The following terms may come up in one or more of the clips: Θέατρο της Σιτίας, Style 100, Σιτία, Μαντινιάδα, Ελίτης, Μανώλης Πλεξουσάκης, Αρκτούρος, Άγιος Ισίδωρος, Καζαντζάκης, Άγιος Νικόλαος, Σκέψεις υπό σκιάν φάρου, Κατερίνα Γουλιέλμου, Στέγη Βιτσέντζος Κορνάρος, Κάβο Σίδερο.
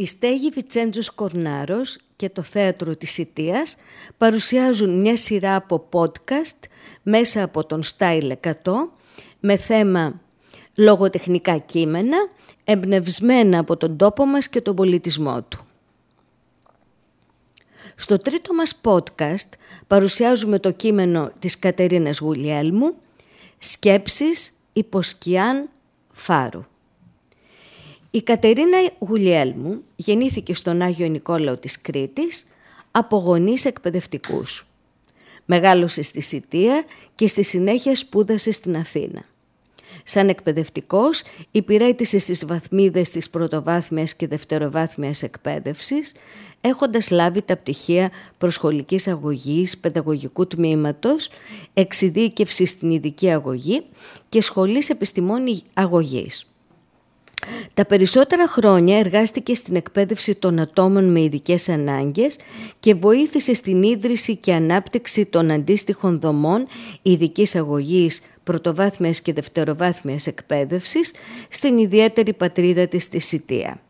Η Στέγη Βιτσέντζος Κορνάρος και το Θέατρο της Σιτίας παρουσιάζουν μια σειρά από podcast μέσα από τον Style 100 με θέμα λογοτεχνικά κείμενα εμπνευσμένα από τον τόπο μας και τον πολιτισμό του. Στο τρίτο μας podcast παρουσιάζουμε το κείμενο της Κατερίνας Γουλιέλμου «Σκέψεις υπό σκιάν φάρου». Η Κατερίνα Γουλιέλμου γεννήθηκε στον Άγιο Νικόλαο της Κρήτης από γονείς εκπαιδευτικούς. Μεγάλωσε στη Σιτία και στη συνέχεια σπούδασε στην Αθήνα. Σαν εκπαιδευτικός υπηρέτησε στις βαθμίδες της πρωτοβάθμιας και δευτεροβάθμιας εκπαίδευσης, έχοντας λάβει τα πτυχία προσχολικής αγωγής, παιδαγωγικού τμήματος, εξειδίκευση στην ειδική αγωγή και σχολής επιστημών αγωγής. Τα περισσότερα χρόνια εργάστηκε στην εκπαίδευση των ατόμων με ειδικές ανάγκες και βοήθησε στην ίδρυση και ανάπτυξη των αντίστοιχων δομών ειδικής αγωγής, πρωτοβάθμιας και δευτεροβάθμιας εκπαίδευσης στην ιδιαίτερη πατρίδα της, τη Σιτία.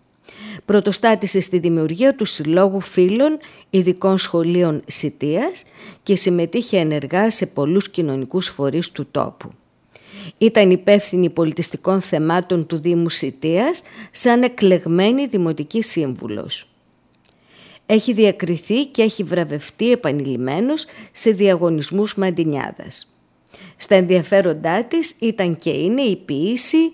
Πρωτοστάτησε στη δημιουργία του Συλλόγου Φίλων Ειδικών Σχολείων Σιτίας και συμμετείχε ενεργά σε πολλούς κοινωνικούς φορείς του τόπου. Ήταν υπεύθυνη πολιτιστικών θεμάτων του Δήμου Σιτίας σαν εκλεγμένη δημοτική σύμβουλος. Έχει διακριθεί και έχει βραβευτεί επανειλημμένος σε διαγωνισμούς Μαντινιάδας. Στα ενδιαφέροντά της ήταν και είναι η ποίηση,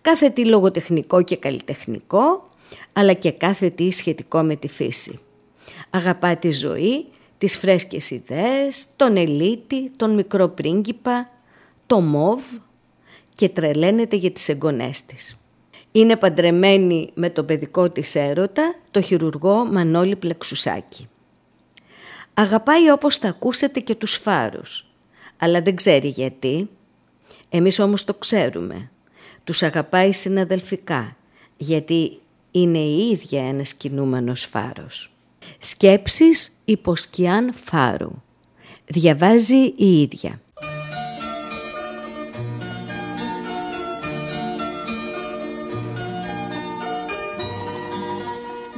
κάθε τι λογοτεχνικό και καλλιτεχνικό, αλλά και κάθε τι σχετικό με τη φύση. Αγαπά τη ζωή, τις φρέσκες ιδέες, τον Ελίτη, τον μικρό πρίγκιπα, το μόβ και τρελαίνεται για τις εγγονές της. Είναι παντρεμένη με τον παιδικό της έρωτα, το χειρουργό Μανώλη Πλεξουσάκη. Αγαπάει, όπως θα ακούσετε, και τους φάρους, αλλά δεν ξέρει γιατί. Εμείς όμως το ξέρουμε. Τους αγαπάει συναδελφικά, γιατί είναι η ίδια ένας κινούμενος φάρος. Σκέψεις υπό σκιάν φάρου. Διαβάζει η ίδια.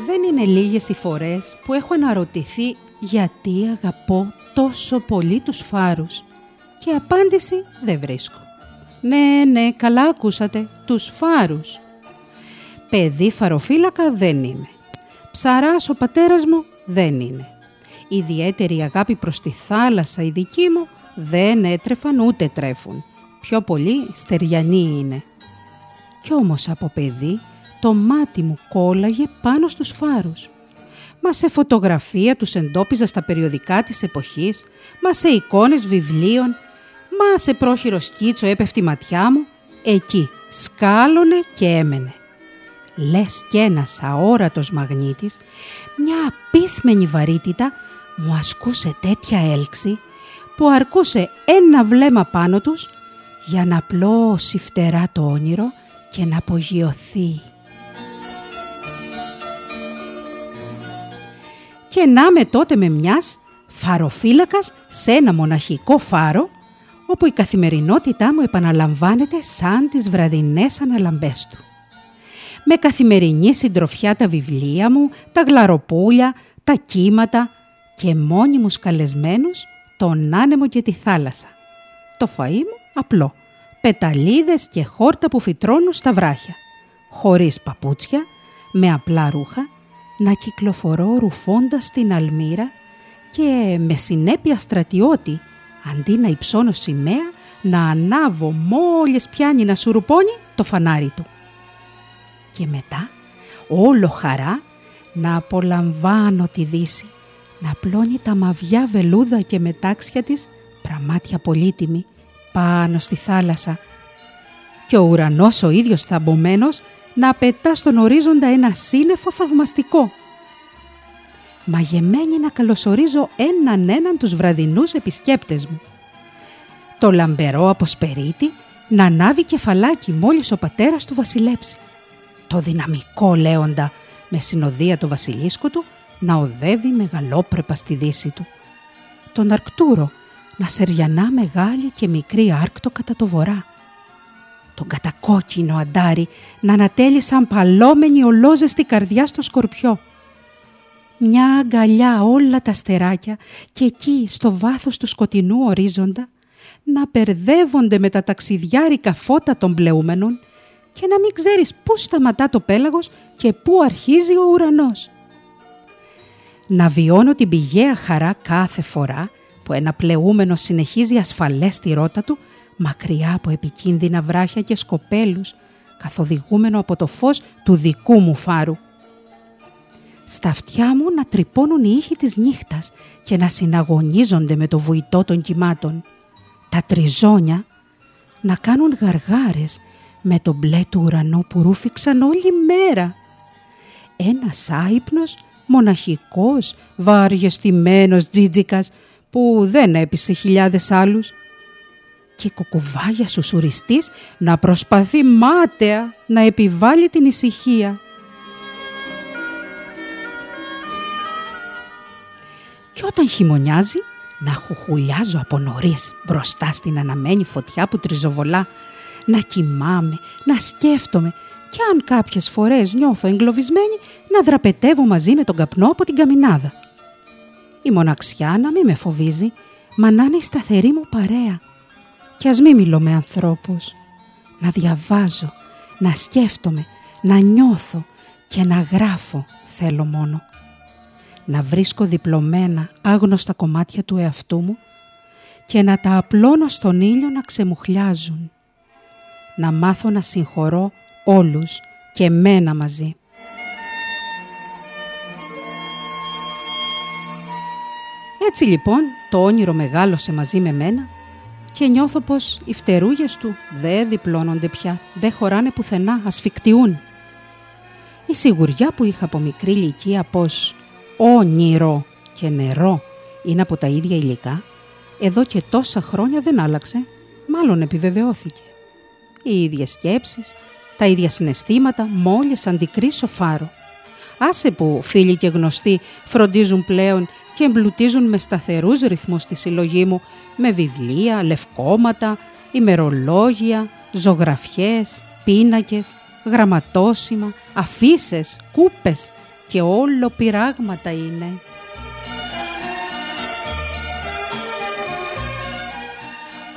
Δεν είναι λίγες οι φορές που έχω αναρωτηθεί γιατί αγαπώ τόσο πολύ τους φάρους και απάντηση δεν βρίσκω. Ναι, καλά ακούσατε, τους φάρους. Παιδί φαροφύλακα δεν είμαι. Ψαράς ο πατέρας μου δεν είναι. Ιδιαίτερη αγάπη προς τη θάλασσα η δική μου δεν έτρεφαν ούτε τρέφουν. Πιο πολύ στεριανοί είναι. Κι όμως από παιδί το μάτι μου κόλλαγε πάνω στους φάρους. Μα σε φωτογραφία τους εντόπιζα στα περιοδικά της εποχής, μα σε εικόνες βιβλίων, μα σε πρόχειρο σκίτσο έπεφτη ματιά μου, εκεί σκάλωνε και έμενε. Λες κι ένας αόρατος μαγνήτης, μια απίθμενη βαρύτητα μου ασκούσε τέτοια έλξη που αρκούσε ένα βλέμμα πάνω τους για να απλώσει φτερά το όνειρο και να απογειωθεί. Και να με τότε με μιας φαροφύλακας σε ένα μοναχικό φάρο, όπου η καθημερινότητά μου επαναλαμβάνεται σαν τις βραδινές αναλαμπές του. Με καθημερινή συντροφιά τα βιβλία μου, τα γλαροπούλια, τα κύματα και μόνιμους καλεσμένους τον άνεμο και τη θάλασσα. Το φαΐ μου απλό, πεταλίδες και χόρτα που φυτρώνουν στα βράχια, χωρίς παπούτσια, με απλά ρούχα, να κυκλοφορώ ρουφώντας την αλμύρα και με συνέπεια στρατιώτη, αντί να υψώνω σημαία, να ανάβω μόλις πιάνει να σουρουπώνει το φανάρι του. Και μετά, όλο χαρά, να απολαμβάνω τη δύση, να πλώνει τα μαβιά βελούδα και μετάξια της, πραμάτια πολύτιμη, πάνω στη θάλασσα. Και ο ουρανός ο ίδιος θαμπομένος, να πετά στον ορίζοντα ένα σύννεφο θαυμαστικό. Μαγεμένη να καλωσορίζω έναν έναν τους βραδινούς επισκέπτες μου. Το λαμπερό αποσπερίτη να ανάβει κεφαλάκι μόλις ο πατέρας του βασιλέψει. Το δυναμικό λέοντα με συνοδεία το βασιλίσκο του να οδεύει μεγαλόπρεπα στη δύση του. Τον αρκτούρο να σεριανά μεγάλη και μικρή άρκτο κατά το βορρά. τον κατακόκκινο αντάρι να ανατέλει σαν παλόμενη ολόζεστη καρδιά στο σκορπιό. Μια αγκαλιά όλα τα στεράκια και εκεί στο βάθος του σκοτεινού ορίζοντα να περδεύονται με τα ταξιδιάρικα φώτα των πλεούμενων και να μην ξέρεις πού σταματά το πέλαγος και πού αρχίζει ο ουρανός. Να βιώνω την πηγαία χαρά κάθε φορά που ένα πλεούμενο συνεχίζει ασφαλές τη ρότα του μακριά από επικίνδυνα βράχια και σκοπέλους, καθοδηγούμενο από το φως του δικού μου φάρου. Στα αυτιά μου να τρυπώνουν οι ήχοι της νύχτας και να συναγωνίζονται με το βουητό των κυμάτων. Τα τριζόνια να κάνουν γαργάρες με το μπλε του ουρανού που ρούφηξαν όλη μέρα. Ένας άυπνος, μοναχικός, βαριεστημένος τζίτζικας που δεν έπεισε χιλιάδες άλλους. Και η κουκουβάγια σουσουριστής να προσπαθεί μάταια να επιβάλλει την ησυχία. Και όταν χειμωνιάζει, να χουχουλιάζω από νωρίς μπροστά στην αναμένη φωτιά που τριζοβολά, να κοιμάμαι, να σκέφτομαι και αν κάποιες φορές νιώθω εγκλωβισμένη, να δραπετεύω μαζί με τον καπνό από την καμινάδα. Η μοναξιά να μην με φοβίζει, μα να είναι η σταθερή μου παρέα. Κι ας μην μιλώ με ανθρώπους. Να διαβάζω, να σκέφτομαι, να νιώθω και να γράφω θέλω μόνο. Να βρίσκω διπλωμένα άγνωστα κομμάτια του εαυτού μου και να τα απλώνω στον ήλιο να ξεμουχλιάζουν. Να μάθω να συγχωρώ όλους και εμένα μαζί. Έτσι λοιπόν το όνειρο μεγάλωσε μαζί με μένα και νιώθω πως οι φτερούγες του δεν διπλώνονται πια, δεν χωράνε πουθενά, ασφικτιούν. Η σιγουριά που είχα από μικρή ηλικία πως όνειρο και νερό είναι από τα ίδια υλικά, εδώ και τόσα χρόνια δεν άλλαξε, μάλλον επιβεβαιώθηκε. Οι ίδιες σκέψεις, τα ίδια συναισθήματα, μόλις αντικρίσω φάρο. Άσε που φίλοι και γνωστοί φροντίζουν πλέον και εμπλουτίζουν με σταθερούς ρυθμούς τη συλλογή μου, με βιβλία, λευκώματα, ημερολόγια, ζωγραφιές, πίνακες, γραμματόσημα, αφίσες, κούπες και όλο πειράγματα είναι.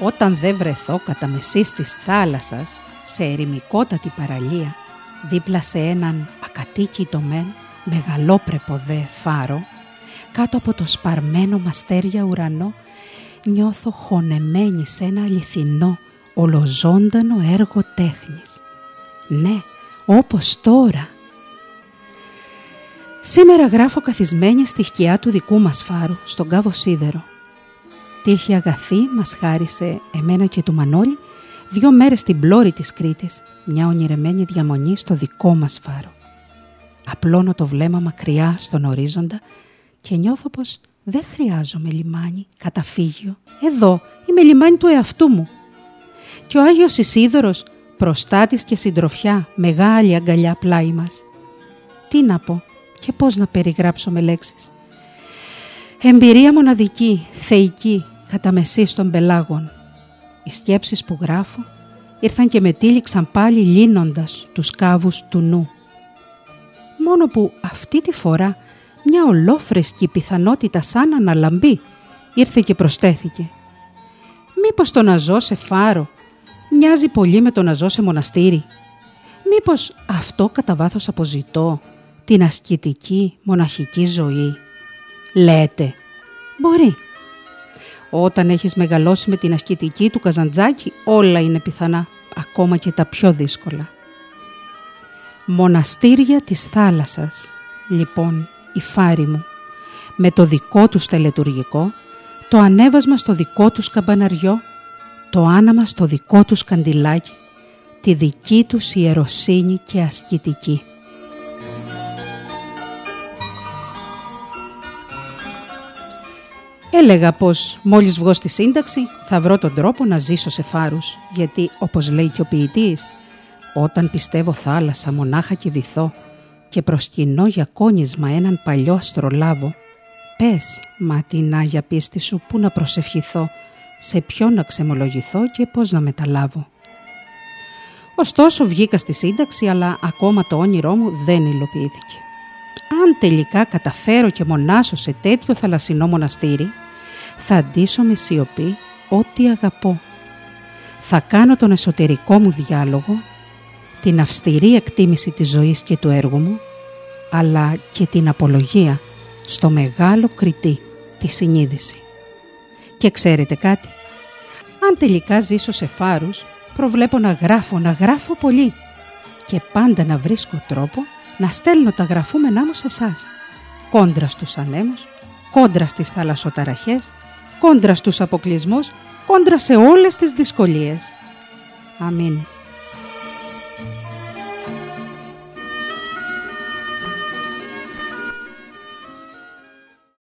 Όταν δεν βρεθώ κατά μεσής της θάλασσας, σε ερημικότατη παραλία, δίπλα σε έναν ακατοίκητο μεν μεγαλόπρεπο δε φάρο, κάτω από το σπαρμένο μαστέρια ουρανό, νιώθω χωνεμένη σε ένα αληθινό, ολοζώντανο έργο τέχνης. Ναι, όπως τώρα. Σήμερα γράφω καθισμένη στη σκιά του δικού μας φάρου, στον Κάβο Σίδερο. Τύχη αγαθή μας χάρισε εμένα και του Μανώλη 2 μέρες στην πλώρη της Κρήτης, μια ονειρεμένη διαμονή στο δικό μας φάρο. Απλώνω το βλέμμα μακριά στον ορίζοντα και νιώθω πως δεν χρειάζομαι λιμάνι, καταφύγιο. Εδώ είμαι λιμάνι του εαυτού μου. Και ο Άγιος Ισίδωρος, προστάτης και συντροφιά, μεγάλη αγκαλιά πλάι μας. Τι να πω και πώς να περιγράψω με λέξεις. Εμπειρία μοναδική, θεϊκή, κατά μεσής των πελάγων. Οι σκέψεις που γράφω ήρθαν και με τύλιξαν πάλι λύνοντας τους κάβους του νου. Μόνο που αυτή τη φορά μια ολόφρεσκη πιθανότητα σαν αναλαμπή ήρθε και προσθέθηκε. Μήπως το να ζω σε φάρο μοιάζει πολύ με το να ζω σε μοναστήρι. Μήπως αυτό κατά βάθος αποζητώ, την ασκητική μοναχική ζωή. Λέτε, μπορεί. Όταν έχεις μεγαλώσει με την ασκητική του Καζαντζάκη, όλα είναι πιθανά, ακόμα και τα πιο δύσκολα. Μοναστήρια της θάλασσας, λοιπόν, η φάρη μου, με το δικό τους τελετουργικό, το ανέβασμα στο δικό τους καμπαναριό, το άναμα στο δικό τους καντιλάκι, τη δική τους ιεροσύνη και ασκητική. Έλεγα πως μόλις βγω στη σύνταξη θα βρω τον τρόπο να ζήσω σε φάρους, γιατί όπως λέει και ο ποιητής, όταν πιστεύω θάλασσα μονάχα και βυθώ και προσκυνώ για κόνισμα έναν παλιό αστρολάβο, πες, μα την Άγια πίστη σου, πού να προσευχηθώ, σε ποιον να ξεμολογηθώ και πώς να μεταλάβω. Ωστόσο βγήκα στη σύνταξη, αλλά ακόμα το όνειρό μου δεν υλοποιήθηκε. Αν τελικά καταφέρω και μονάσω σε τέτοιο θαλασσινό μοναστήρι, θα αντίσω με σιωπή ό,τι αγαπώ. Θα κάνω τον εσωτερικό μου διάλογο, την αυστηρή εκτίμηση της ζωής και του έργου μου, αλλά και την απολογία στο μεγάλο κριτή, τη συνείδηση. Και ξέρετε κάτι, αν τελικά ζήσω σε φάρους, προβλέπω να γράφω πολύ και πάντα να βρίσκω τρόπο να στέλνω τα γραφούμενά μου σε εσάς. Κόντρα στους ανέμους, κόντρα στις θαλασσοταραχές, κόντρα στους αποκλεισμούς, κόντρα σε όλες τις δυσκολίες. Αμήν.